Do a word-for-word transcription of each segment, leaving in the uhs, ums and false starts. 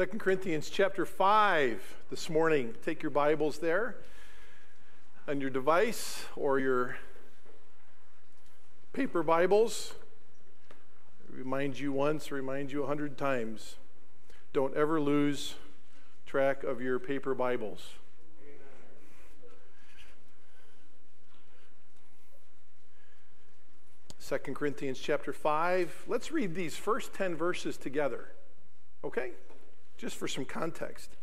Second Corinthians chapter five this morning. Take your Bibles there on your device or your paper Bibles. Remind you once, remind you a hundred times. Don't ever lose track of your paper Bibles. Second Corinthians chapter five. Let's read these first ten verses together, okay? Just for some context.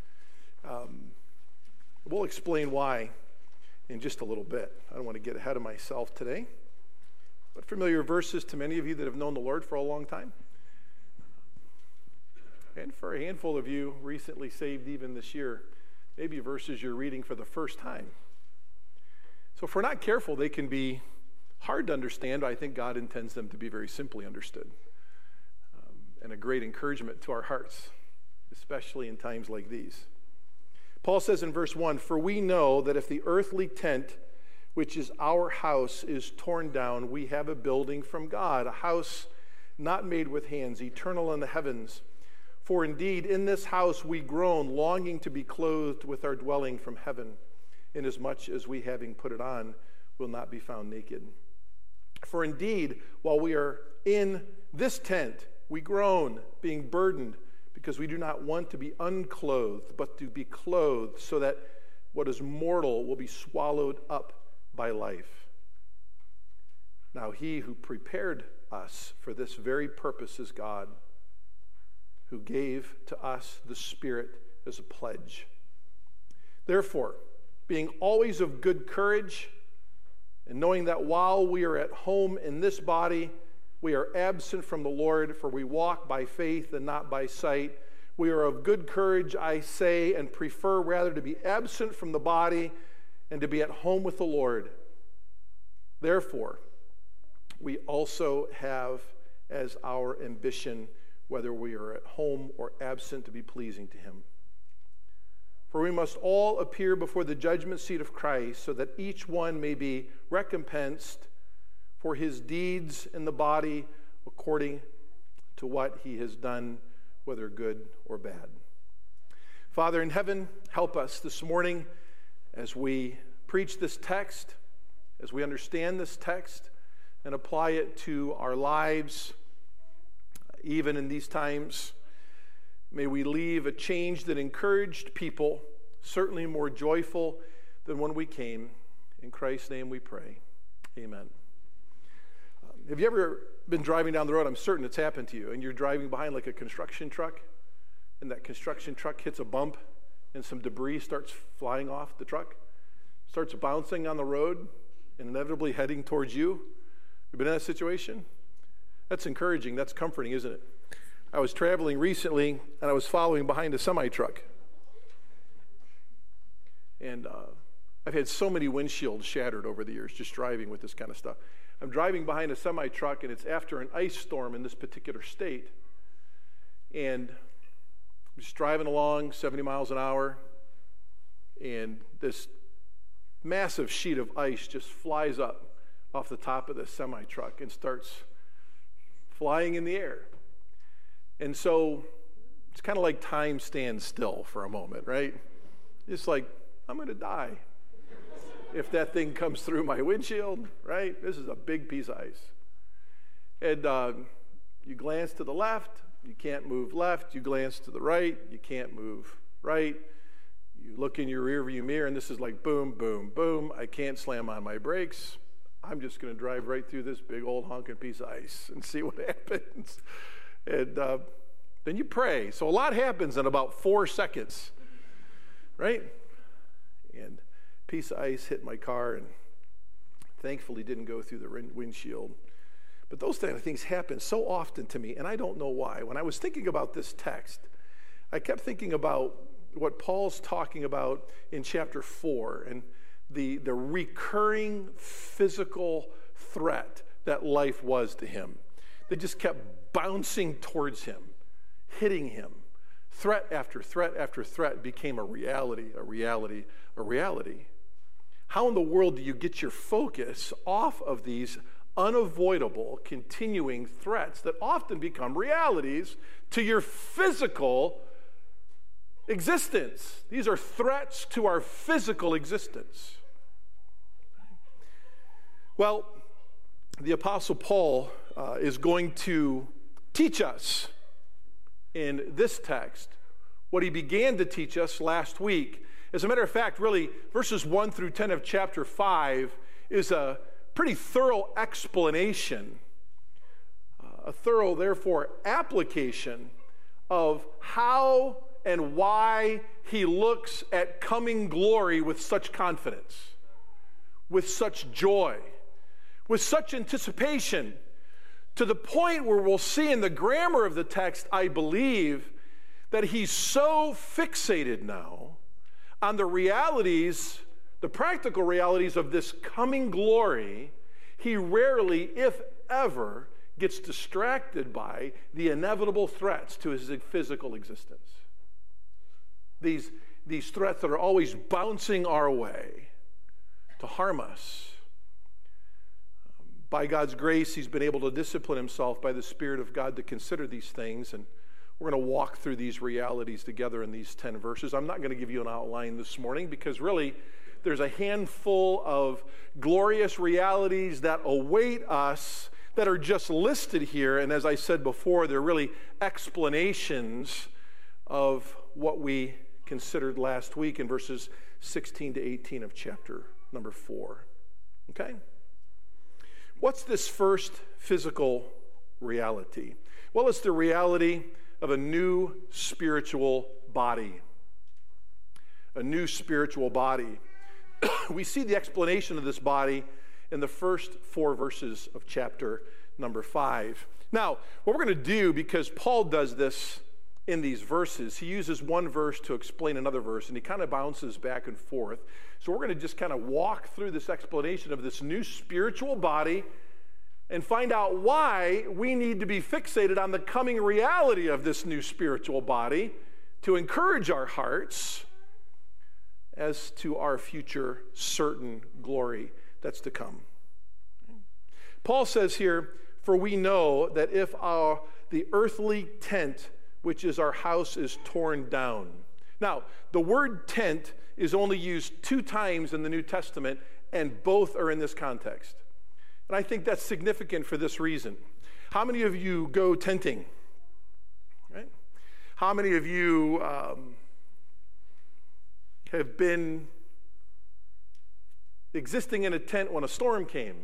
Um, we'll explain why in just a little bit. I don't want to get ahead of myself today. But familiar verses to many of you that have known the Lord for a long time. And for a handful of you recently saved even this year, maybe verses you're reading for the first time. So if we're not careful, they can be hard to understand, but I think God intends them to be very simply understood um, and a great encouragement to our hearts, especially in times like these. Paul says in verse one, "For we know that if the earthly tent, which is our house, is torn down, we have a building from God, a house not made with hands, eternal in the heavens. For indeed, in this house we groan, longing to be clothed with our dwelling from heaven, inasmuch as we, having put it on, will not be found naked. For indeed, while we are in this tent, we groan, being burdened, because we do not want to be unclothed, but to be clothed, so that what is mortal will be swallowed up by life. Now he who prepared us for this very purpose is God, who gave to us the Spirit as a pledge. Therefore, being always of good courage, and knowing that while we are at home in this body, we are absent from the Lord, for we walk by faith and not by sight. We are of good courage, I say, and prefer rather to be absent from the body and to be at home with the Lord. Therefore, we also have as our ambition, whether we are at home or absent, to be pleasing to him. For we must all appear before the judgment seat of Christ, so that each one may be recompensed for his deeds in the body according to what he has done, whether good or bad." Father in heaven, help us this morning as we preach this text, as we understand this text and apply it to our lives, even in these times. May we leave a changed and encouraged people, certainly more joyful than when we came. In Christ's name we pray. Amen. Um, have you ever been driving down the road? I'm certain it's happened to you. And you're driving behind like a construction truck, and that construction truck hits a bump, and some debris starts flying off the truck, starts bouncing on the road, and inevitably heading towards you. You've been in that situation? That's encouraging. That's comforting, isn't it? I was traveling recently, and I was following behind a semi-truck. And uh, I've had so many windshields shattered over the years, just driving with this kind of stuff. I'm driving behind a semi-truck, and it's after an ice storm in this particular state. And I'm just driving along, seventy miles an hour, and this massive sheet of ice just flies up off the top of this semi-truck and starts flying in the air. And so it's kind of like time stands still for a moment, right? It's like, I'm going to die if that thing comes through my windshield, right? This is a big piece of ice. And uh, you glance to the left, you can't move left. You glance to the right, you can't move right. You look in your rearview mirror, and this is like boom, boom, boom. I can't slam on my brakes. I'm just going to drive right through this big old honking piece of ice and see what happens. And uh, then you pray. So a lot happens in about four seconds, right? And a piece of ice hit my car and thankfully didn't go through the windshield. But those kind of things happen so often to me, and I don't know why. When I was thinking about this text, I kept thinking about what Paul's talking about in chapter four and the, the recurring physical threat that life was to him. They just kept bouncing towards him, hitting him. Threat after threat after threat became a reality, a reality, a reality. How in the world do you get your focus off of these unavoidable, continuing threats that often become realities to your physical existence. These are threats to our physical existence. Well, the Apostle Paul uh, is going to teach us in this text what he began to teach us last week. As a matter of fact, really, verses one through ten of chapter five is a pretty thorough explanation, uh, a thorough, therefore, application of how and why he looks at coming glory with such confidence, with such joy, with such anticipation, to the point where we'll see in the grammar of the text, I believe, that he's so fixated now on the realities, the practical realities of this coming glory, he rarely, if ever, gets distracted by the inevitable threats to his physical existence. These, these threats that are always bouncing our way to harm us. By God's grace, he's been able to discipline himself by the Spirit of God to consider these things, and we're going to walk through these realities together in these ten verses. I'm not going to give you an outline this morning because really there's a handful of glorious realities that await us that are just listed here. And as I said before, they're really explanations of what we considered last week in verses sixteen to eighteen of chapter number four. Okay? What's this first physical reality? Well, it's the reality of a new spiritual body. A new spiritual body. We see the explanation of this body in the first four verses of chapter number five. Now, what we're going to do, because Paul does this in these verses, he uses one verse to explain another verse, and he kind of bounces back and forth. So we're going to just kind of walk through this explanation of this new spiritual body and find out why we need to be fixated on the coming reality of this new spiritual body to encourage our hearts as to our future certain glory that's to come. Paul says here, for we know that if our the earthly tent, which is our house, is torn down. Now, the word tent is only used two times in the New Testament, and both are in this context. And I think that's significant for this reason. How many of you go tenting? Right? How many of you um, have been existing in a tent when a storm came?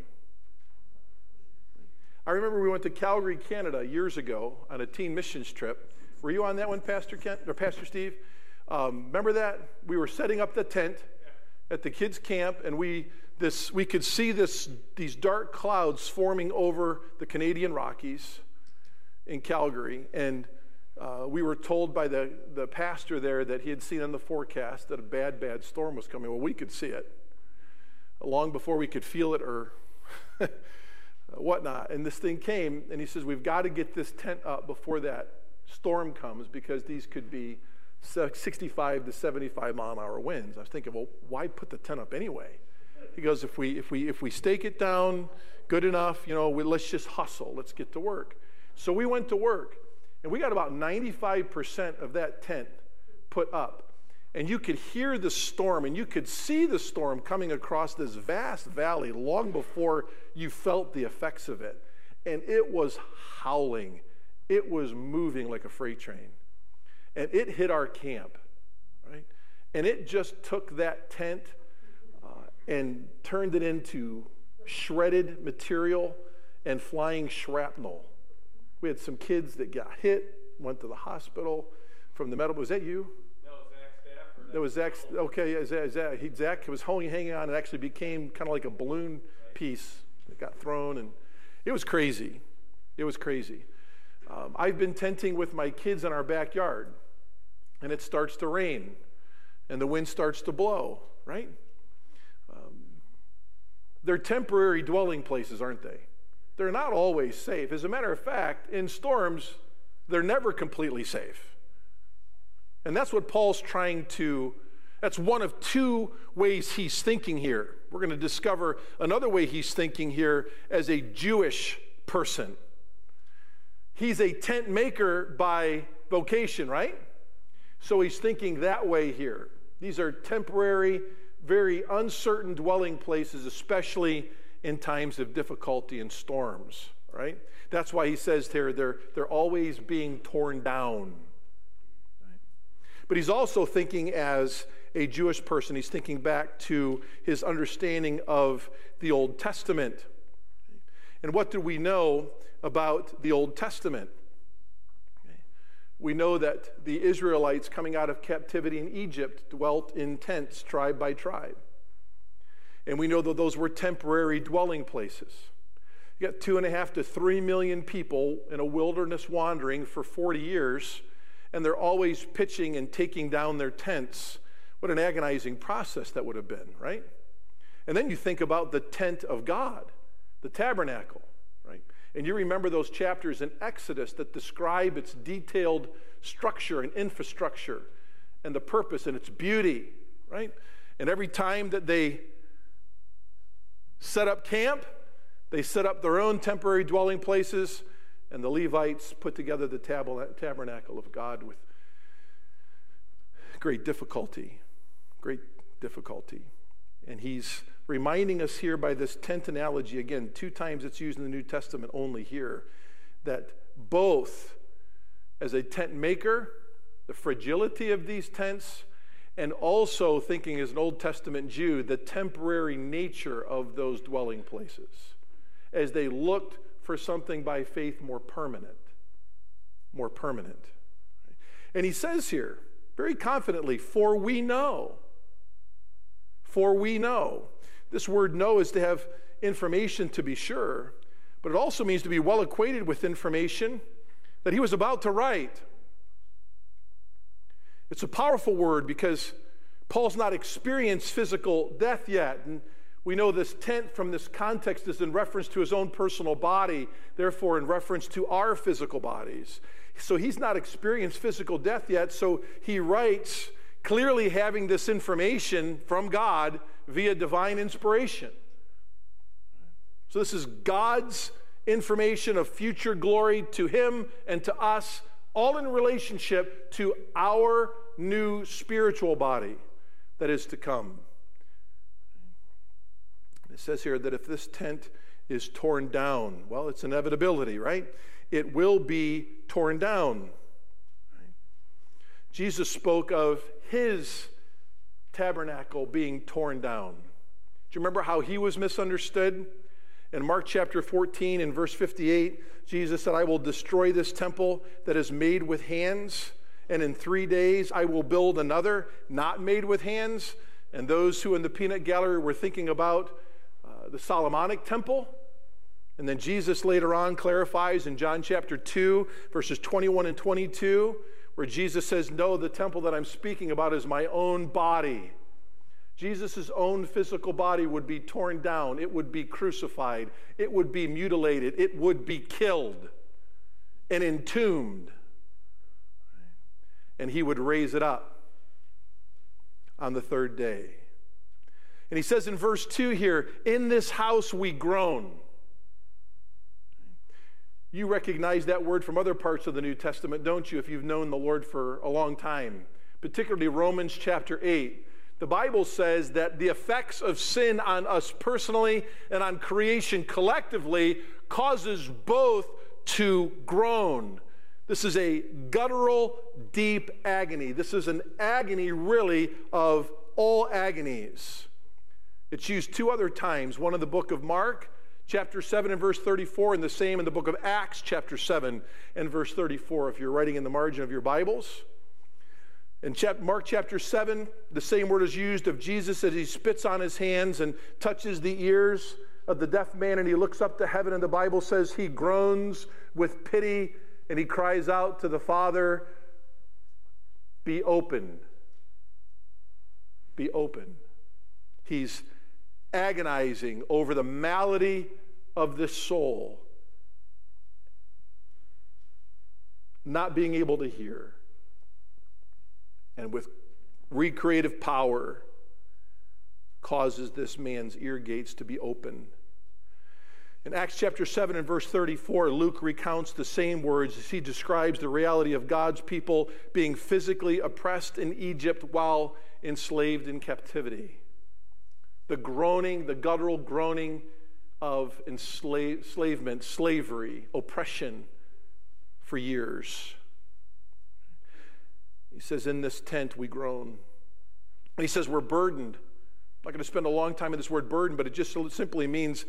I remember we went to Calgary, Canada years ago on a teen missions trip. Were you on that one, Pastor Kent or Pastor Steve? Um, remember that? We were setting up the tent at the kids' camp, and we This, we could see this, these dark clouds forming over the Canadian Rockies in Calgary. And uh, we were told by the, the pastor there that he had seen on the forecast that a bad, bad storm was coming. Well, we could see it long before we could feel it or whatnot. And this thing came, and he says, we've got to get this tent up before that storm comes because these could be sixty-five to seventy-five mile an hour winds. I was thinking, well, why put the tent up anyway? He goes, if we if we if we stake it down good enough, you know, we, let's just hustle. Let's get to work. So we went to work, and we got about ninety-five percent of that tent put up. And you could hear the storm, and you could see the storm coming across this vast valley long before you felt the effects of it. And it was howling. It was moving like a freight train. And it hit our camp, right? And it just took that tent and turned it into shredded material and flying shrapnel. We had some kids that got hit, went to the hospital from the medical. Was that you? No, Zach Stafford. That was Zach. Okay, yeah, Zach, Zach, he, Zach was hanging on and actually became kind of like a balloon piece that got thrown, and it was crazy. It was crazy. Um, I've been tenting with my kids in our backyard, and it starts to rain, and the wind starts to blow, right? They're temporary dwelling places, aren't they? They're not always safe. As a matter of fact, in storms, they're never completely safe. And that's what Paul's trying to, that's one of two ways he's thinking here. We're going to discover another way he's thinking here as a Jewish person. He's a tent maker by vocation, right? So he's thinking that way here. These are temporary, very uncertain dwelling places, especially in times of difficulty and storms, right? That's why he says here they're, they're always being torn down. Right? But he's also thinking as a Jewish person, he's thinking back to his understanding of the Old Testament. And what do we know about the Old Testament? We know that the Israelites coming out of captivity in Egypt dwelt in tents, tribe by tribe. And we know that those were temporary dwelling places. You got two and a half to three million people in a wilderness wandering for forty years, and they're always pitching and taking down their tents. What an agonizing process that would have been, right? And then you think about the tent of God, the tabernacle, right? And you remember those chapters in Exodus that describe its detailed structure and infrastructure and the purpose and its beauty, right? And every time that they set up camp, they set up their own temporary dwelling places, and the Levites put together the tab- tabernacle of God with great difficulty, great difficulty. And he's reminding us here by this tent analogy, again, two times it's used in the New Testament only here, that both as a tent maker, the fragility of these tents, and also thinking as an Old Testament Jew, the temporary nature of those dwelling places, as they looked for something by faith more permanent, more permanent. And he says here, very confidently, for we know, for we know. This word know is to have information to be sure, but it also means to be well acquainted with information that he was about to write. It's a powerful word because Paul's not experienced physical death yet. And we know this tent from this context is in reference to his own personal body, therefore in reference to our physical bodies. So he's not experienced physical death yet, so he writes clearly having this information from God via divine inspiration. So this is God's information of future glory to him and to us, all in relationship to our new spiritual body that is to come. It says here that if this tent is torn down, well, it's inevitability, right? It will be torn down. Jesus spoke of his tabernacle being torn down. Do you remember how he was misunderstood? In Mark chapter fourteen and verse fifty-eight, Jesus said, "I will destroy this temple that is made with hands, and in three days I will build another not made with hands." And those who in the peanut gallery were thinking about uh, the Solomonic temple. And then Jesus later on clarifies in John chapter two, verses twenty-one and twenty-two, where Jesus says, no, the temple that I'm speaking about is my own body. Jesus' own physical body would be torn down. It would be crucified. It would be mutilated. It would be killed and entombed. And he would raise it up on the third day. And he says in verse two here, in this house we groan. You recognize that word from other parts of the New Testament, don't you, if you've known the Lord for a long time, particularly Romans chapter eight. The Bible says that the effects of sin on us personally and on creation collectively causes both to groan. This is a guttural, deep agony. This is an agony, really, of all agonies. It's used two other times, one in the book of Mark, chapter seven and verse thirty-four, and the same in the book of Acts, chapter seven and verse thirty-four, if you're writing in the margin of your Bibles. In Mark chapter seven, the same word is used of Jesus as he spits on his hands and touches the ears of the deaf man, and he looks up to heaven, and the Bible says he groans with pity, and he cries out to the Father, "Be open. Be open." He's agonizing over the malady of the soul, not being able to hear, and with recreative power causes this man's ear gates to be open. In Acts chapter seven and verse thirty-four, Luke recounts the same words as he describes the reality of God's people being physically oppressed in Egypt while enslaved in captivity. The groaning, the guttural groaning of enslavement, slavery, oppression for years. He says, in this tent we groan. And he says, we're burdened. I'm not going to spend a long time on this word burden, but it just simply means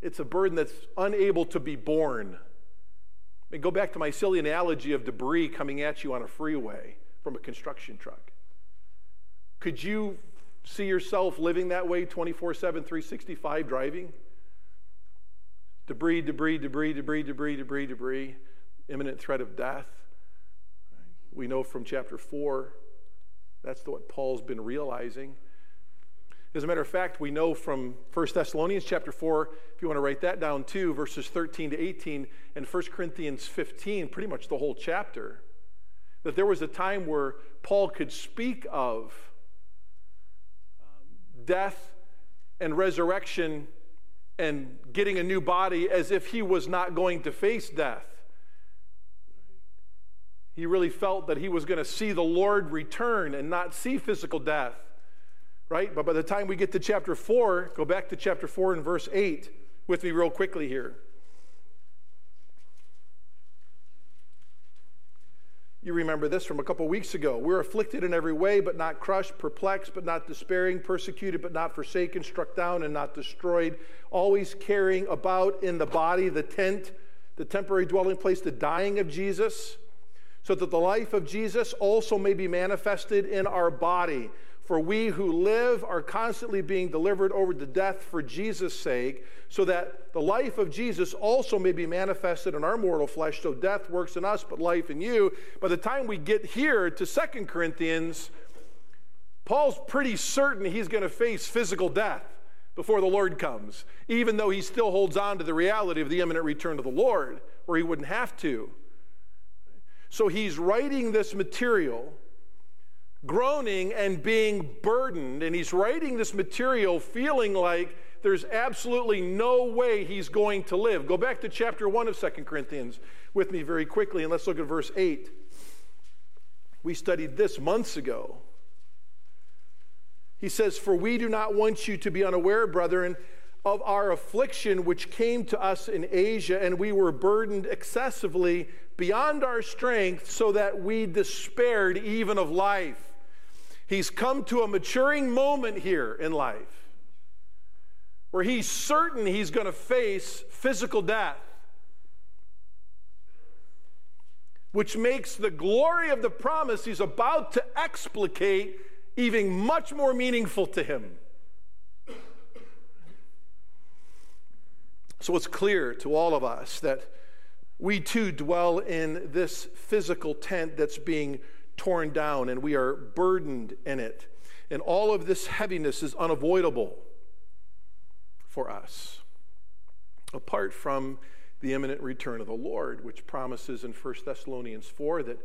it's a burden that's unable to be borne. I mean, go back to my silly analogy of debris coming at you on a freeway from a construction truck. Could you see yourself living that way twenty-four seven, three sixty-five driving? Debris, debris, debris, debris, debris, debris, debris, imminent threat of death. We know from chapter four, that's what Paul's been realizing. As a matter of fact, we know from First Thessalonians chapter four, if you want to write that down too, verses thirteen to eighteen, and First Corinthians fifteen, pretty much the whole chapter, that there was a time where Paul could speak of death and resurrection and getting a new body as if he was not going to face death. He really felt that he was going to see the Lord return and not see physical death. Right? But by the time we get to chapter four, go back to chapter four and verse eight with me real quickly here. You remember this from a couple weeks ago. We're afflicted in every way, but not crushed, perplexed, but not despairing, persecuted, but not forsaken, struck down and not destroyed, always carrying about in the body, the tent, the temporary dwelling place, the dying of Jesus, so that the life of Jesus also may be manifested in our body. For we who live are constantly being delivered over to death for Jesus' sake, so that the life of Jesus also may be manifested in our mortal flesh, so death works in us, but life in you. By the time we get here to Second Corinthians, Paul's pretty certain he's going to face physical death before the Lord comes, even though he still holds on to the reality of the imminent return of the Lord, where he wouldn't have to. So he's writing this material, groaning and being burdened, and he's writing this material feeling like there's absolutely no way he's going to live. Go back to chapter one of Second Corinthians with me very quickly, and let's look at verse eight. We studied this months ago. He says, for we do not want you to be unaware, brethren, of our affliction which came to us in Asia, and we were burdened excessively beyond our strength, so that we despaired even of life. He's come to a maturing moment here in life where he's certain he's going to face physical death, which makes the glory of the promise he's about to explicate even much more meaningful to him. So it's clear to all of us that we too dwell in this physical tent that's being torn down, and we are burdened in it. And all of this heaviness is unavoidable for us, apart from the imminent return of the Lord, which promises in First Thessalonians four that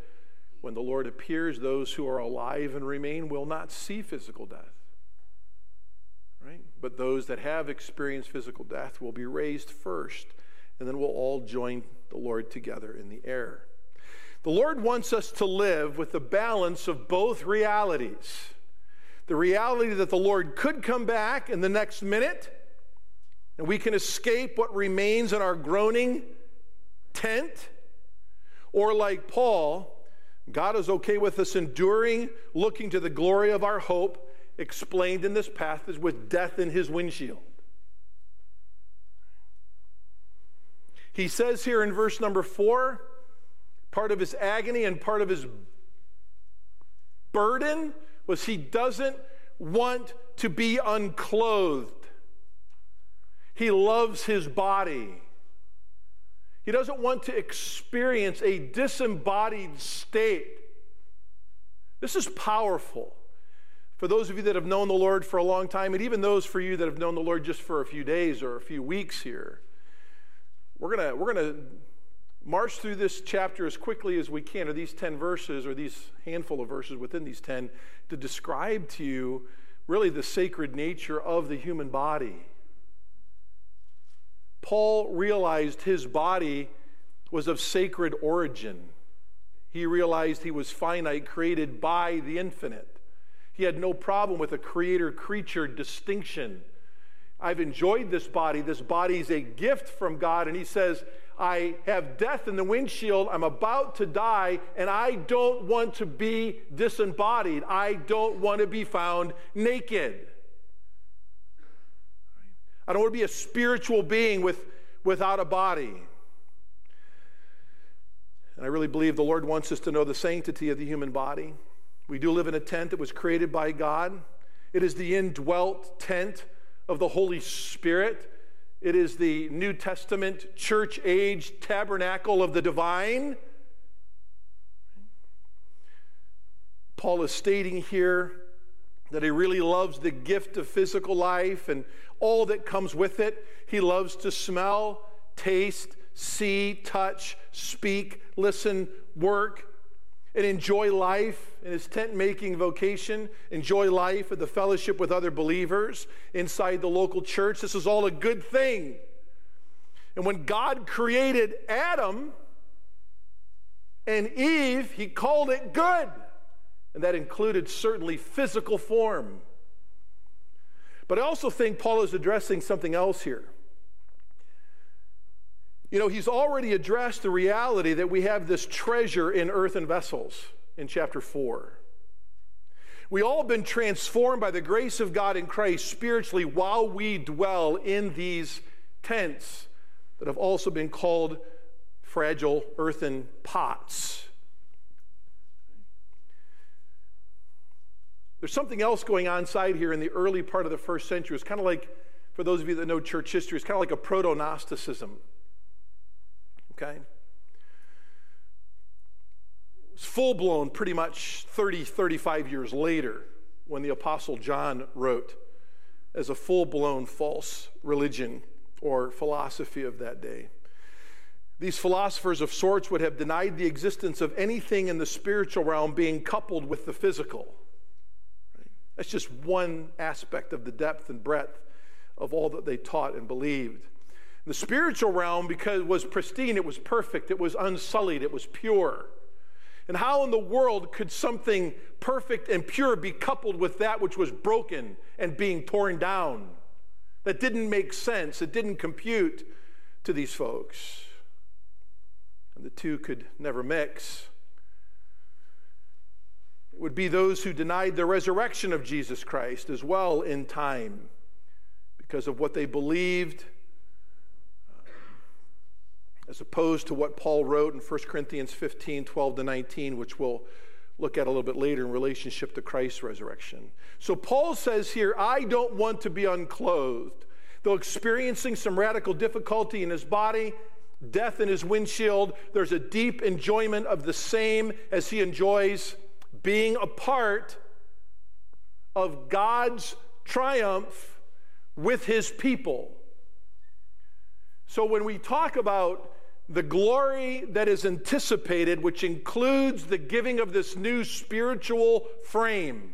when the Lord appears, those who are alive and remain will not see physical death. Right? But those that have experienced physical death will be raised first, and then we'll all join the Lord together in the air. The Lord wants us to live with the balance of both realities. The reality that the Lord could come back in the next minute, and we can escape what remains in our groaning tent, or like Paul, God is okay with us enduring, looking to the glory of our hope, explained in this path is with death in his windshield. He says here in verse number four, part of his agony and part of his burden was he doesn't want to be unclothed. He loves his body. He doesn't want to experience a disembodied state. This is powerful. For those of you that have known the Lord for a long time, and even those for you that have known the Lord just for a few days or a few weeks here, we're gonna we're gonna march through this chapter as quickly as we can, or these ten verses, or these handful of verses within these ten, to describe to you really the sacred nature of the human body. Paul realized his body was of sacred origin. He realized he was finite, created by the infinite. He had no problem with a creator-creature distinction. I've enjoyed this body. This body is a gift from God. And he says, I have death in the windshield. I'm about to die, and I don't want to be disembodied. I don't want to be found naked. I don't want to be a spiritual being with, without a body. And I really believe the Lord wants us to know the sanctity of the human body. We do live in a tent that was created by God. It is the indwelt tent of the Holy Spirit. It is the New Testament church age tabernacle of the divine. Paul is stating here that he really loves the gift of physical life and all that comes with it. He loves to smell, taste, see, touch, speak, listen, work, and enjoy life in his tent-making vocation, enjoy life in the fellowship with other believers inside the local church. This is all a good thing. And when God created Adam and Eve, he called it good. And that included certainly physical form. But I also think Paul is addressing something else here. You know, he's already addressed the reality that we have this treasure in earthen vessels in chapter four. We all have been transformed by the grace of God in Christ spiritually while we dwell in these tents that have also been called fragile earthen pots. There's something else going on inside here in the early part of the first century. It's kind of like, for those of you that know church history, it's kind of like a proto-Gnosticism. Okay? It's full-blown pretty much thirty, thirty-five years later when the Apostle John wrote as a full-blown false religion or philosophy of that day. These philosophers of sorts would have denied the existence of anything in the spiritual realm being coupled with the physical. That's just one aspect of the depth and breadth of all that they taught and believed. The spiritual realm, because it was pristine, it was perfect, it was unsullied, it was pure. And how in the world could something perfect and pure be coupled with that which was broken and being torn down? That didn't make sense. It didn't compute to these folks. And the two could never mix. It would be those who denied the resurrection of Jesus Christ as well in time because of what they believed as opposed to what Paul wrote in First Corinthians fifteen, twelve to nineteen, which we'll look at a little bit later in relationship to Christ's resurrection. So Paul says here, I don't want to be unclothed. Though experiencing some radical difficulty in his body, death in his windshield, there's a deep enjoyment of the same as he enjoys being a part of God's triumph with his people. So when we talk about the glory that is anticipated, which includes the giving of this new spiritual frame,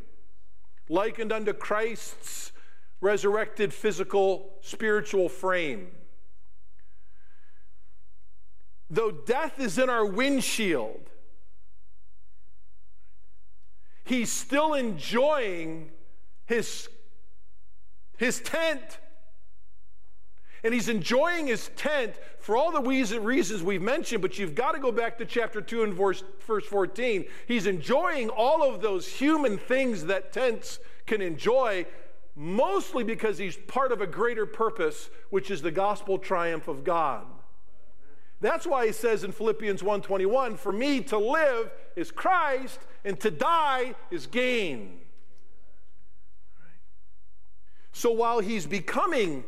likened unto Christ's resurrected physical spiritual frame. Though death is in our windshield, he's still enjoying his, his tent. And he's enjoying his tent for all the reasons we've mentioned, but you've got to go back to chapter two and verse fourteen. He's enjoying all of those human things that tents can enjoy, mostly because he's part of a greater purpose, which is the gospel triumph of God. That's why he says in Philippians one twenty-one, for me to live is Christ, and to die is gain. So while he's becoming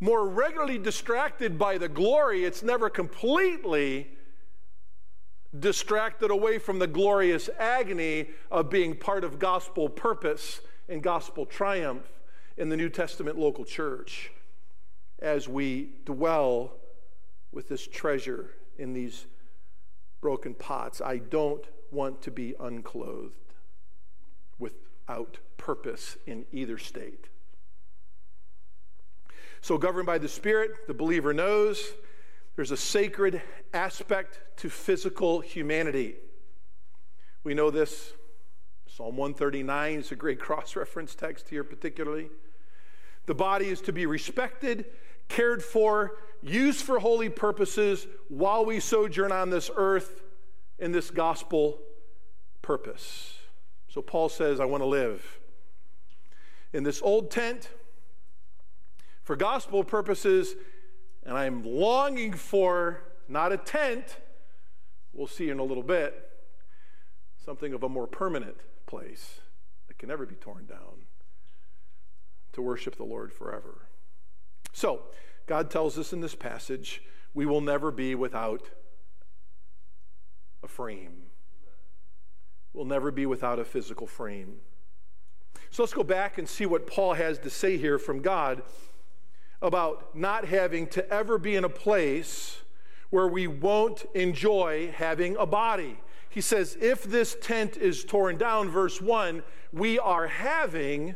more regularly distracted by the glory, it's never completely distracted away from the glorious agony of being part of gospel purpose and gospel triumph in the New Testament local church as we dwell with this treasure in these broken pots. I don't want to be unclothed without purpose in either state. So governed by the Spirit, the believer knows there's a sacred aspect to physical humanity. We know this. Psalm one thirty-nine is a great cross-reference text here particularly. The body is to be respected, cared for, used for holy purposes while we sojourn on this earth in this gospel purpose. So Paul says, I want to live in this old tent for gospel purposes, and I'm longing for not a tent, we'll see in a little bit, something of a more permanent place that can never be torn down to worship the Lord forever. So God tells us in this passage, we will never be without a frame. We'll never be without a physical frame. So let's go back and see what Paul has to say here from God about not having to ever be in a place where we won't enjoy having a body. He says, if this tent is torn down, verse one, we are having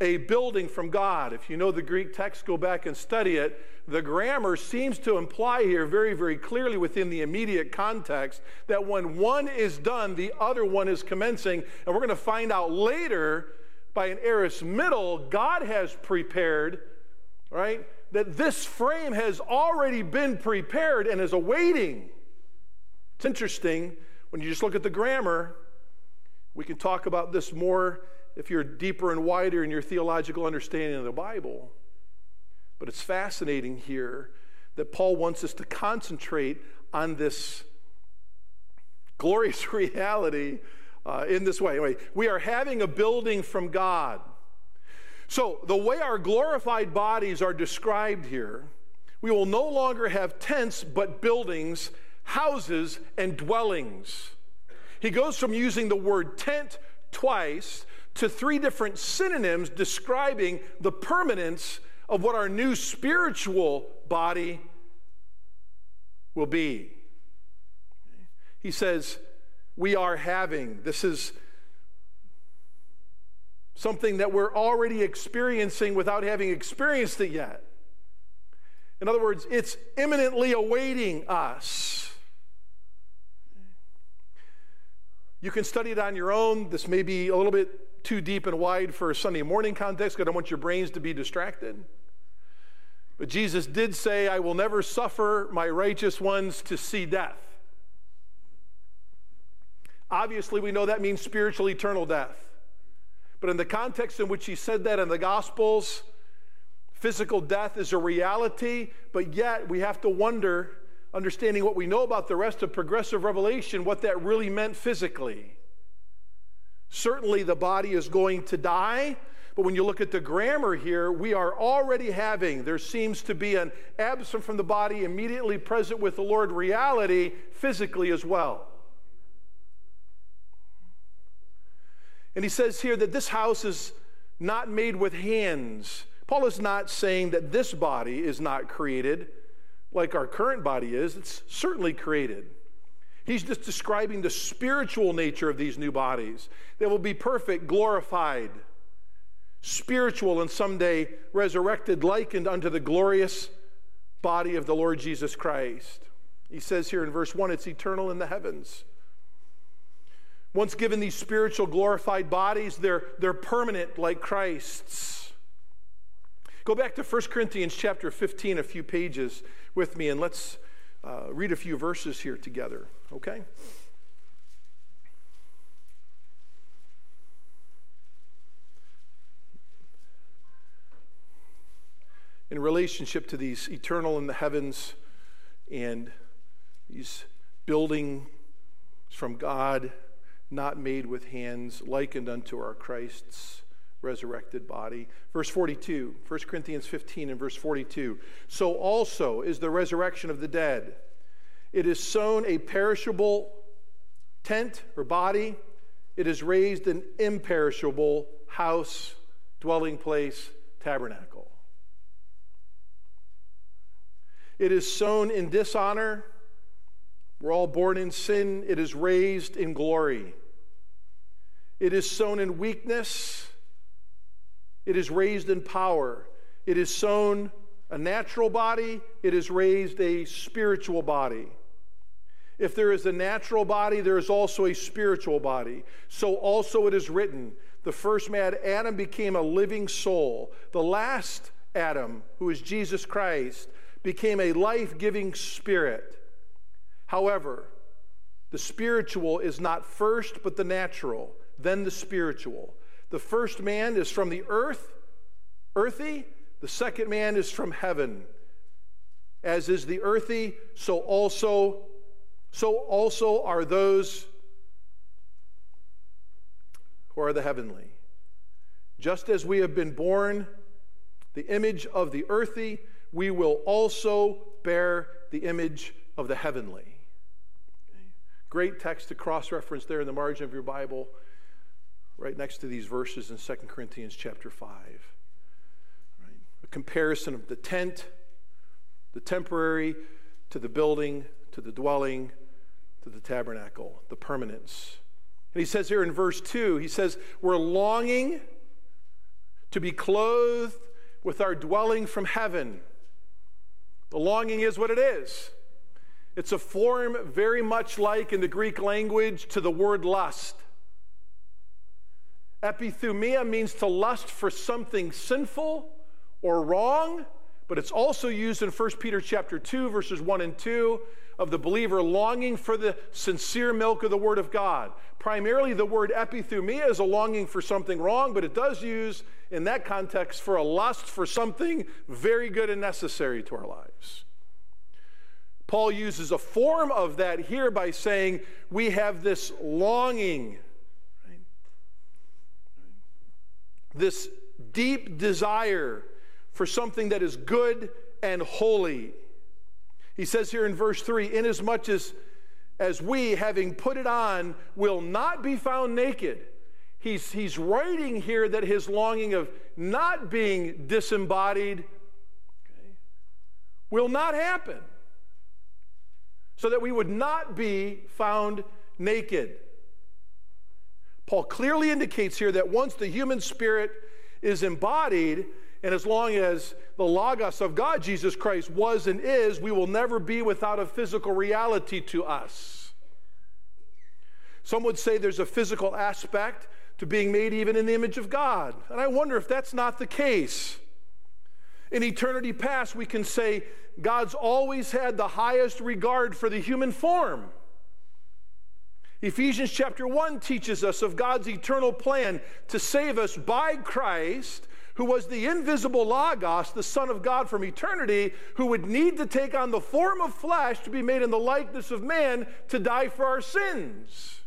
a building from God. If you know the Greek text, go back and study it. The grammar seems to imply here very, very clearly within the immediate context that when one is done, the other one is commencing. And we're going to find out later by an aorist middle, God has prepared, right, that this frame has already been prepared and is awaiting. It's interesting. When you just look at the grammar, we can talk about this more if you're deeper and wider in your theological understanding of the Bible. But it's fascinating here that Paul wants us to concentrate on this glorious reality uh, in this way. Anyway, we are having a building from God. So the way our glorified bodies are described here, we will no longer have tents but buildings, houses, and dwellings. He goes from using the word tent twice to three different synonyms describing the permanence of what our new spiritual body will be. He says, we are having. This is something that we're already experiencing without having experienced it yet. In other words, it's imminently awaiting us. You can study it on your own. This may be a little bit too deep and wide for a Sunday morning context, because I don't want your brains to be distracted. But Jesus did say, I will never suffer my righteous ones to see death. Obviously, we know that means spiritual eternal death. But in the context in which he said that in the Gospels, physical death is a reality, but yet we have to wonder, understanding what we know about the rest of progressive revelation, what that really meant physically. Certainly the body is going to die, but when you look at the grammar here, we are already having, there seems to be an absent from the body, immediately present with the Lord reality physically as well. And he says here that this house is not made with hands. Paul is not saying that this body is not created like our current body is. It's certainly created. He's just describing the spiritual nature of these new bodies. They will be perfect, glorified, spiritual, and someday resurrected, likened unto the glorious body of the Lord Jesus Christ. He says here in verse one, it's eternal in the heavens. Once given these spiritual glorified bodies, they're, they're permanent like Christ's. Go back to First Corinthians chapter fifteen, a few pages with me, and let's Uh, read a few verses here together, okay? In relationship to these eternal in the heavens and these buildings from God, not made with hands, likened unto our Christ's resurrected body. Verse forty-two, First Corinthians fifteen and verse forty-two. So also is the resurrection of the dead. It is sown a perishable tent or body. It is raised an imperishable house, dwelling place, tabernacle. It is sown in dishonor. We're all born in sin. It is raised in glory. It is sown in weakness. It is raised in power. It is sown a natural body, it has raised a spiritual body. If there is a natural body, there is also a spiritual body. So also it is written, the first man, Adam, became a living soul. The last Adam, who is Jesus Christ, became a life-giving spirit. However, the spiritual is not first, but the natural, then the spiritual. The first man is from the earth, earthy. The second man is from heaven. As is the earthy, so also So also are those who are the heavenly. Just as we have been born the image of the earthy, we will also bear the image of the heavenly. Great text to cross-reference there in the margin of your Bible, right next to these verses in Second Corinthians chapter five. Right? A comparison of the tent, the temporary, to the building, to the dwelling, to the tabernacle, the permanence. And he says here in verse two, he says, we're longing to be clothed with our dwelling from heaven. The longing is what it is. It's a form very much like in the Greek language to the word lust. Epithumia means to lust for something sinful or wrong, but it's also used in First Peter chapter two, verses one and two, of the believer longing for the sincere milk of the Word of God. Primarily the word epithumia is a longing for something wrong, but it does use in that context for a lust for something very good and necessary to our lives. Paul uses a form of that here by saying we have this longing, right? This deep desire for something that is good and holy. He says here in verse three, inasmuch as, as we, having put it on, will not be found naked. He's, he's writing here that his longing of not being disembodied okay, will not happen, so that we would not be found naked. Paul clearly indicates here that once the human spirit is embodied, and as long as the Logos of God, Jesus Christ, was and is, we will never be without a physical reality to us. Some would say there's a physical aspect to being made even in the image of God. And I wonder if that's not the case. In eternity past, we can say God's always had the highest regard for the human form. Ephesians chapter one teaches us of God's eternal plan to save us by Christ, who was the invisible Logos, the Son of God from eternity, who would need to take on the form of flesh to be made in the likeness of man to die for our sins.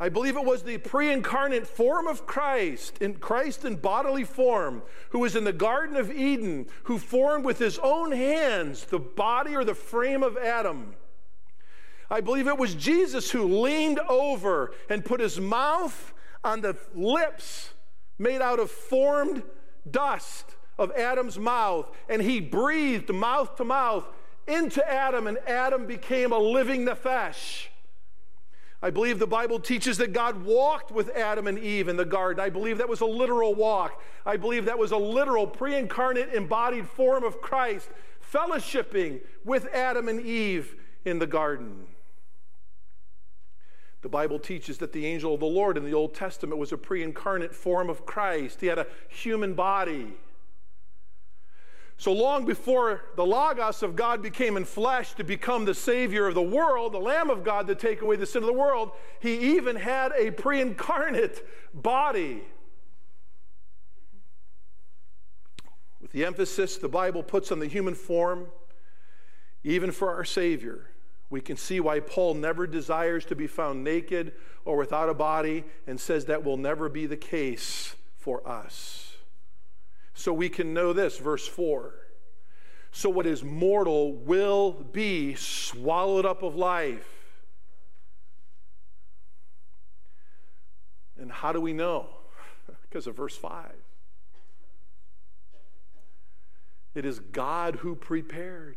I believe it was the pre-incarnate form of Christ, in Christ in bodily form, who was in the Garden of Eden, who formed with his own hands the body or the frame of Adam. I believe it was Jesus who leaned over and put his mouth on the lips made out of formed dust of Adam's mouth, and he breathed mouth to mouth into Adam, and Adam became a living nephesh. I believe the Bible teaches that God walked with Adam and Eve in the garden. I believe that was a literal walk. I believe that was a literal pre-incarnate embodied form of Christ fellowshipping with Adam and Eve in the garden. The Bible teaches that the angel of the Lord in the Old Testament was a pre-incarnate form of Christ. He had a human body. So long before the Logos of God became in flesh to become the Savior of the world, the Lamb of God to take away the sin of the world, he even had a pre-incarnate body. With the emphasis the Bible puts on the human form, even for our Savior, we can see why Paul never desires to be found naked or without a body and says that will never be the case for us. So we can know this, verse four. So what is mortal will be swallowed up of life. And how do we know? Because of verse five. It is God who prepared.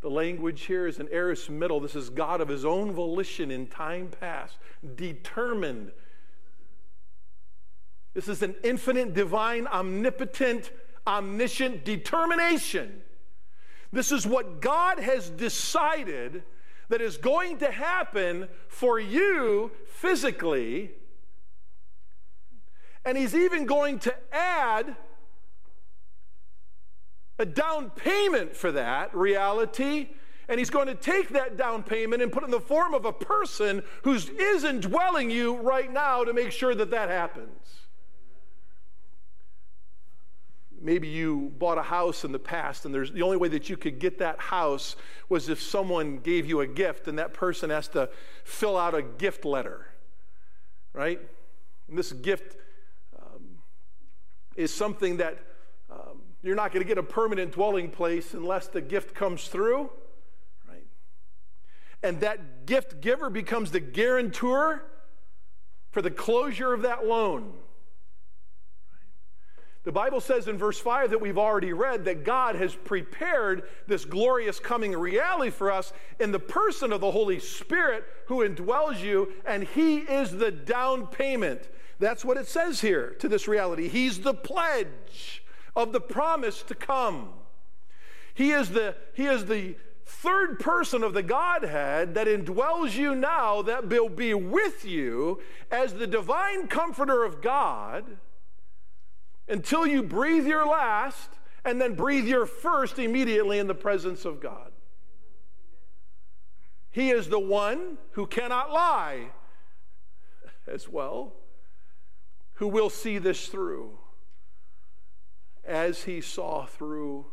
The language here is an aorist middle. This is God of his own volition in time past, determined. This is an infinite, divine, omnipotent omniscient determination. This is what God has decided that is going to happen for you physically. And he's even going to add a down payment for that reality. And he's going to take that down payment and put it in the form of a person who is indwelling you right now to make sure that that happens. Maybe you bought a house in the past, and there's, the only way that you could get that house was if someone gave you a gift, and that person has to fill out a gift letter, right? And this gift um, is something that um, you're not going to get a permanent dwelling place unless the gift comes through, right? And that gift giver becomes the guarantor for the closure of that loan. The Bible says in verse five that we've already read that God has prepared this glorious coming reality for us in the person of the Holy Spirit who indwells you, and he is the down payment. That's what it says here to this reality. He's the pledge of the promise to come. He is the, he is the third person of the Godhead that indwells you now, that will be with you as the divine comforter of God until you breathe your last, and then breathe your first immediately in the presence of God. He is the one who cannot lie as well, who will see this through, as he saw through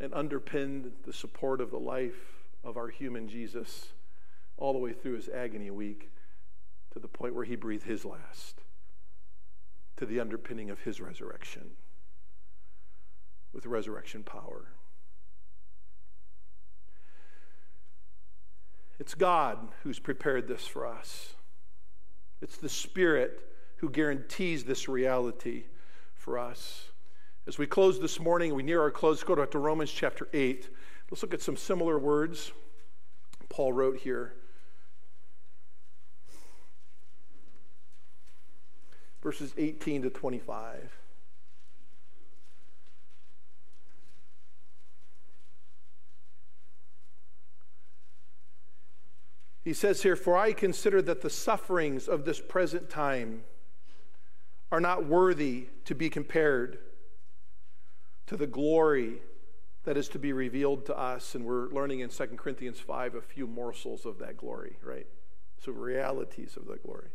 and underpinned the support of the life of our human Jesus all the way through his agony week to the point where he breathed his last, to the underpinning of his resurrection with resurrection power. It's God who's prepared this for us. It's the Spirit who guarantees this reality for us. As we close this morning, we near our close, go to Romans chapter eight. Let's look at some similar words Paul wrote here. Verses eighteen to twenty-five. He says here, "For I consider that the sufferings of this present time are not worthy to be compared to the glory that is to be revealed to us." And we're learning in Second Corinthians five a few morsels of that glory, right? So realities of the glory.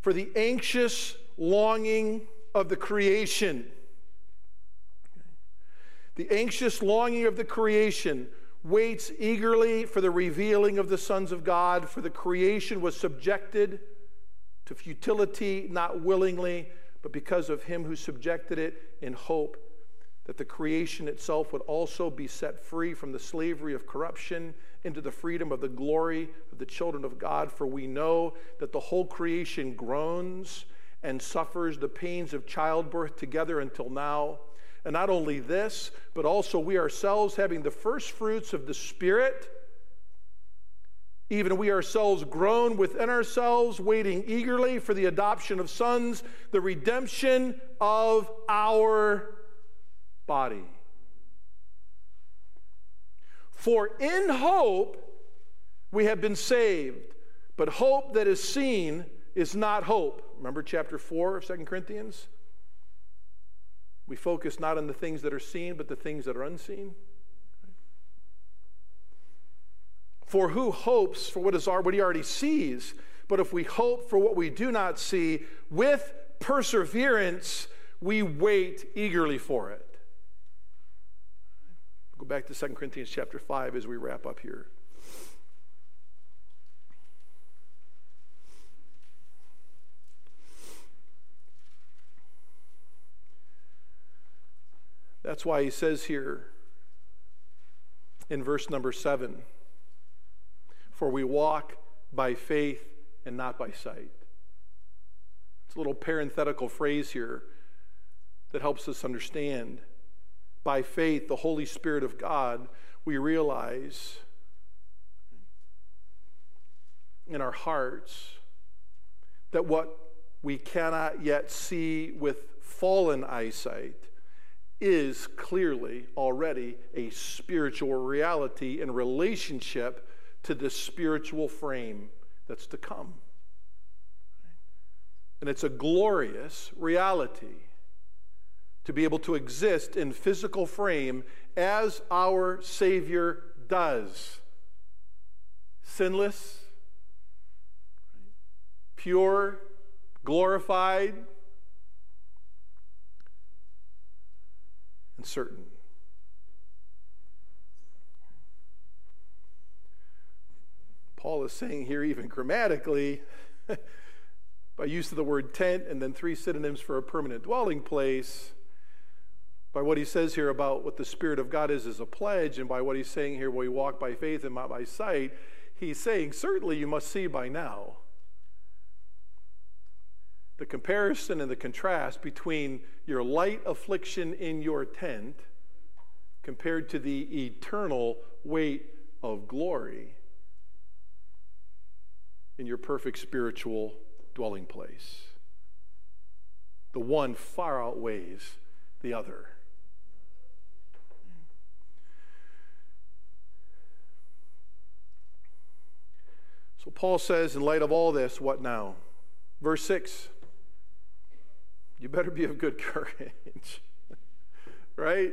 "For the anxious longing of the creation." The anxious longing of the creation waits eagerly for the revealing of the sons of God, for the creation was subjected to futility, not willingly, but because of him who subjected it, in hope that the creation itself would also be set free from the slavery of corruption into the freedom of the glory of the children of God. For we know that the whole creation groans and suffers the pains of childbirth together until now. And not only this, but also we ourselves, having the first fruits of the Spirit, even we ourselves groan within ourselves, waiting eagerly for the adoption of sons, the redemption of our body. For in hope we have been saved, but hope that is seen is not hope. Remember chapter four of Second Corinthians? We focus not on the things that are seen, but the things that are unseen. For who hopes for what is what he already sees? But if we hope for what we do not see, with perseverance we wait eagerly for it. Go back to Second Corinthians chapter five as we wrap up here. That's why he says here in verse number seven, "For we walk by faith and not by sight." It's a little parenthetical phrase here that helps us understand. By faith, the Holy Spirit of God, we realize in our hearts that what we cannot yet see with fallen eyesight is clearly already a spiritual reality in relationship to the spiritual frame that's to come. And it's a glorious reality to be able to exist in physical frame as our Savior does. Sinless, pure, glorified, and certain. Paul is saying here, even grammatically, by use of the word tent and then three synonyms for a permanent dwelling place, by what he says here about what the Spirit of God is as a pledge, and by what he's saying here, we walk by faith and not by sight, he's saying, certainly you must see by now the comparison and the contrast between your light affliction in your tent compared to the eternal weight of glory in your perfect spiritual dwelling place. The one far outweighs the other. So Paul says, in light of all this, what now? Verse six. You better be of good courage, right?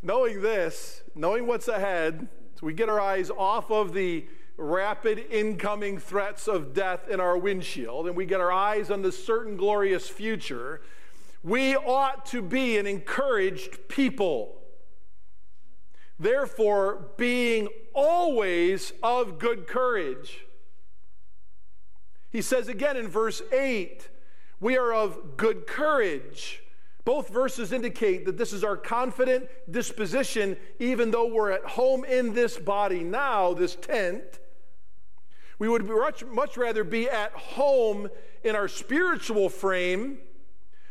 Knowing this, knowing what's ahead, so we get our eyes off of the rapid incoming threats of death in our windshield, and we get our eyes on the certain glorious future, we ought to be an encouraged people. Therefore, being always of good courage. He says again in verse eight, we are of good courage. Both verses indicate that this is our confident disposition, even though we're at home in this body now, this tent. We would much, much rather be at home in our spiritual frame,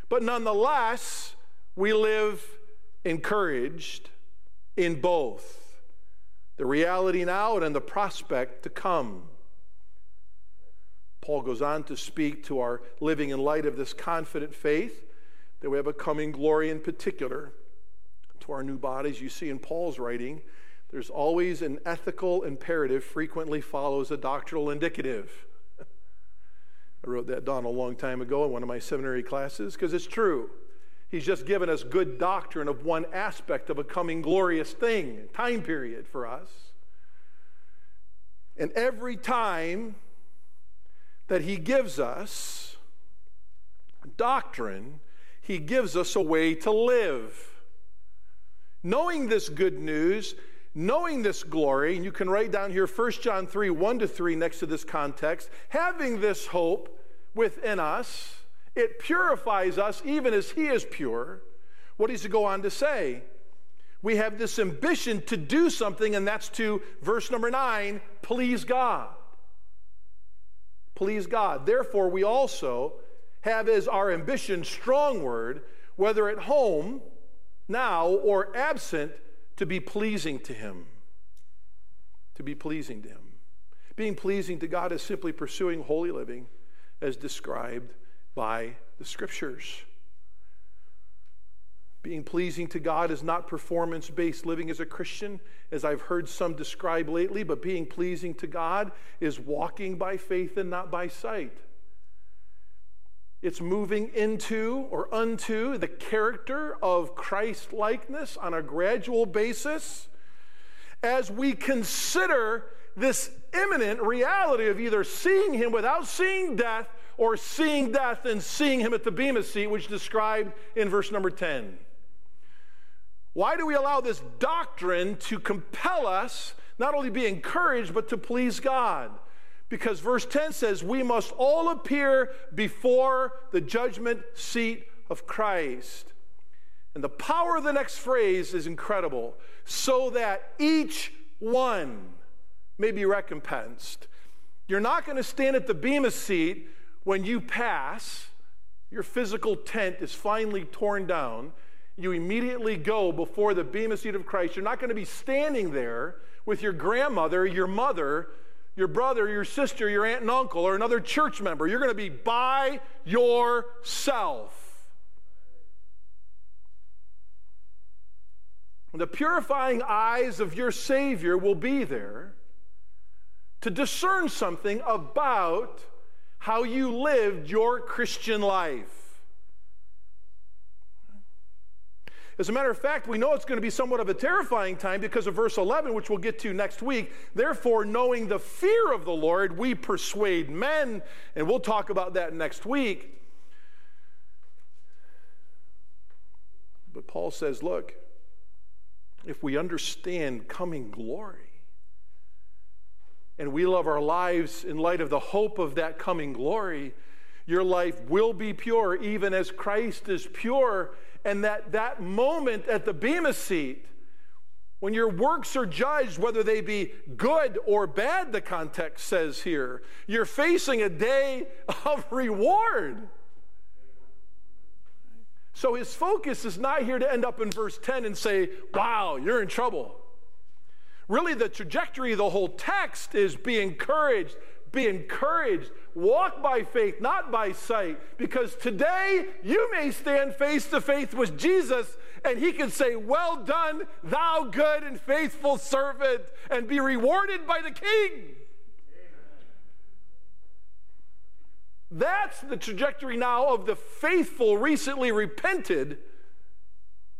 but nonetheless, we live encouraged in both the reality now and in the prospect to come. Paul goes on to speak to our living in light of this confident faith that we have a coming glory in particular to our new bodies. You see in Paul's writing, there's always an ethical imperative frequently follows a doctrinal indicative. I wrote that down a long time ago in one of my seminary classes because it's true. He's just given us good doctrine of one aspect of a coming glorious thing, time period for us. And every time that he gives us doctrine, he gives us a way to live. Knowing this good news, knowing this glory, and you can write down here First John three, one to three next to this context, having this hope within us, it purifies us even as he is pure. What does he go on to say? We have this ambition to do something, and that's to, verse number nine, please God. Please God. Therefore, we also have as our ambition strong word, whether at home, now, or absent, to be pleasing to him. To be pleasing to him. Being pleasing to God is simply pursuing holy living as described by the Scriptures. Being pleasing to God is not performance-based living as a Christian, as I've heard some describe lately, but being pleasing to God is walking by faith and not by sight. It's moving into or unto the character of Christ-likeness on a gradual basis as we consider this imminent reality of either seeing him without seeing death or seeing death and seeing him at the Bema seat, which is described in verse number ten. Why do we allow this doctrine to compel us not only be encouraged, but to please God? Because verse ten says, we must all appear before the judgment seat of Christ. And the power of the next phrase is incredible. So that each one may be recompensed. You're not going to stand at the Bema seat when you pass. Your physical tent is finally torn down. You immediately go before the Bema seat of Christ. You're not going to be standing there with your grandmother, your mother, your brother, your sister, your aunt and uncle, or another church member. You're going to be by yourself. The purifying eyes of your Savior will be there to discern something about how you lived your Christian life. As a matter of fact, we know it's going to be somewhat of a terrifying time because of verse eleven, which we'll get to next week. Therefore, knowing the fear of the Lord, we persuade men, and we'll talk about that next week. But Paul says, look, if we understand coming glory and we live our lives in light of the hope of that coming glory, your life will be pure even as Christ is pure. And that, that moment at the Bema seat, when your works are judged, whether they be good or bad, the context says here, you're facing a day of reward. So his focus is not here to end up in verse ten and say, wow, you're in trouble. Really, the trajectory of the whole text is be encouraged, be encouraged, walk by faith, not by sight, because today you may stand face to face with Jesus, and he can say, well done, thou good and faithful servant, and be rewarded by the King. Amen. That's the trajectory now of the faithful, recently repented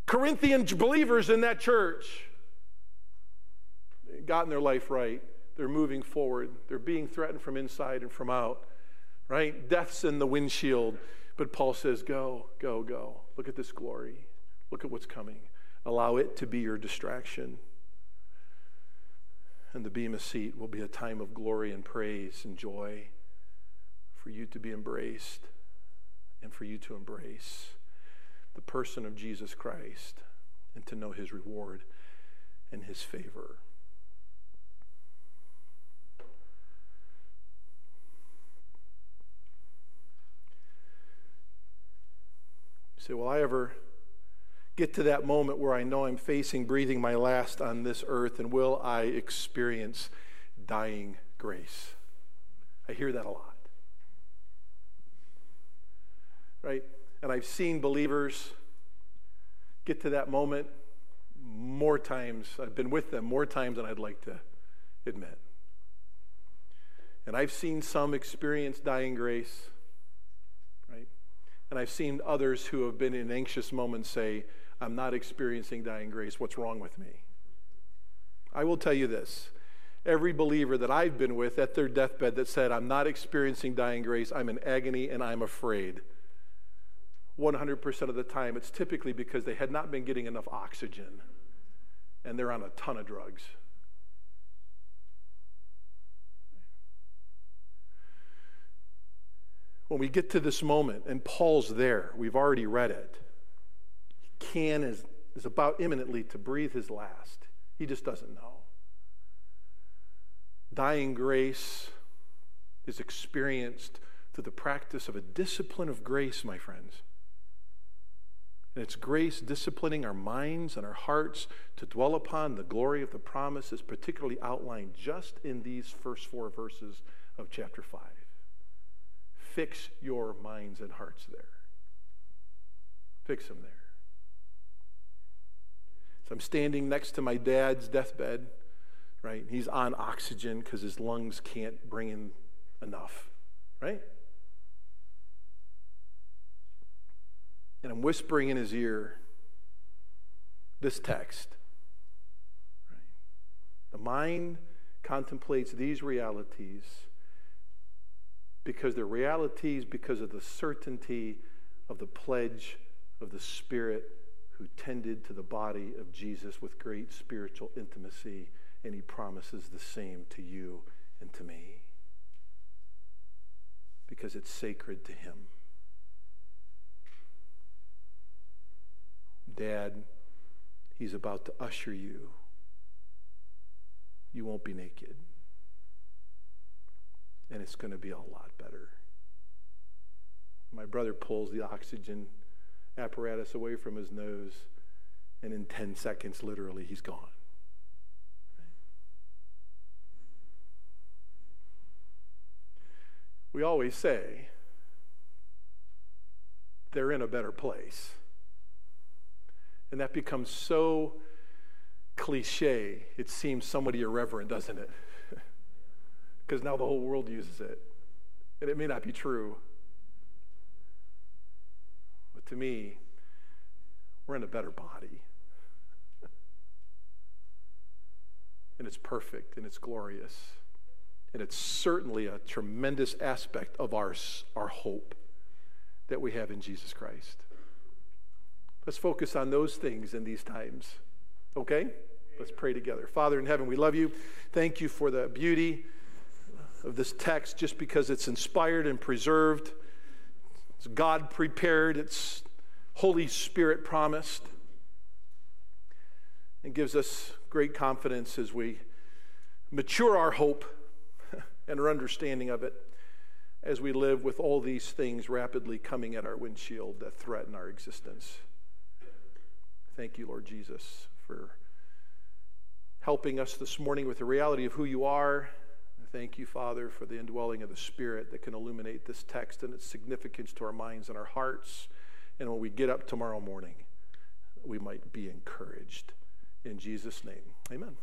Corinthian believers in that church. They've gotten their life right. They're moving forward. They're being threatened from inside and from out, right? Death's in the windshield. But Paul says, go, go, go. Look at this glory. Look at what's coming. Allow it to be your distraction. And the Bema seat will be a time of glory and praise and joy for you to be embraced and for you to embrace the person of Jesus Christ and to know his reward and his favor. Say, will I ever get to that moment where I know I'm facing, breathing my last on this earth, and will I experience dying grace? I hear that a lot, right? And I've seen believers get to that moment more times. I've been with them more times than I'd like to admit. And I've seen some experience dying grace. And I've seen others who have been in anxious moments say, I'm not experiencing dying grace. What's wrong with me? I will tell you this. Every believer that I've been with at their deathbed that said, I'm not experiencing dying grace, I'm in agony and I'm afraid, one hundred percent of the time, it's typically because they had not been getting enough oxygen and they're on a ton of drugs. When we get to this moment, and Paul's there, we've already read it, he can, is, is about imminently to breathe his last. He just doesn't know. Dying grace is experienced through the practice of a discipline of grace, my friends. And it's grace disciplining our minds and our hearts to dwell upon the glory of the promises, particularly outlined just in these first four verses of chapter five. Fix your minds and hearts there. Fix them there. So I'm standing next to my dad's deathbed, right? He's on oxygen because his lungs can't bring in enough, right? And I'm whispering in his ear this text. Right? The mind contemplates these realities because they're realities because of the certainty of the pledge of the Spirit who tended to the body of Jesus with great spiritual intimacy, and he promises the same to you and to me because it's sacred to him. Dad, he's about to usher you. You won't be naked. And it's going to be a lot better. My brother pulls the oxygen apparatus away from his nose, and in ten seconds, literally, he's gone. We always say they're in a better place. And that becomes so cliche, it seems somewhat irreverent, doesn't it? Because now the whole world uses it. And it may not be true. But to me, we're in a better body. And it's perfect, and it's glorious. And it's certainly a tremendous aspect of our, our hope that we have in Jesus Christ. Let's focus on those things in these times. Okay? Let's pray together. Father in heaven, we love you. Thank you for the beauty of this text, just because it's inspired and preserved. It's God prepared. It's Holy Spirit promised. And gives us great confidence as we mature our hope and our understanding of it, as we live with all these things rapidly coming at our windshield that threaten our existence. Thank you, Lord Jesus, for helping us this morning with the reality of who you are. Thank you, Father, for the indwelling of the Spirit that can illuminate this text and its significance to our minds and our hearts. And when we get up tomorrow morning, we might be encouraged. In Jesus' name, amen.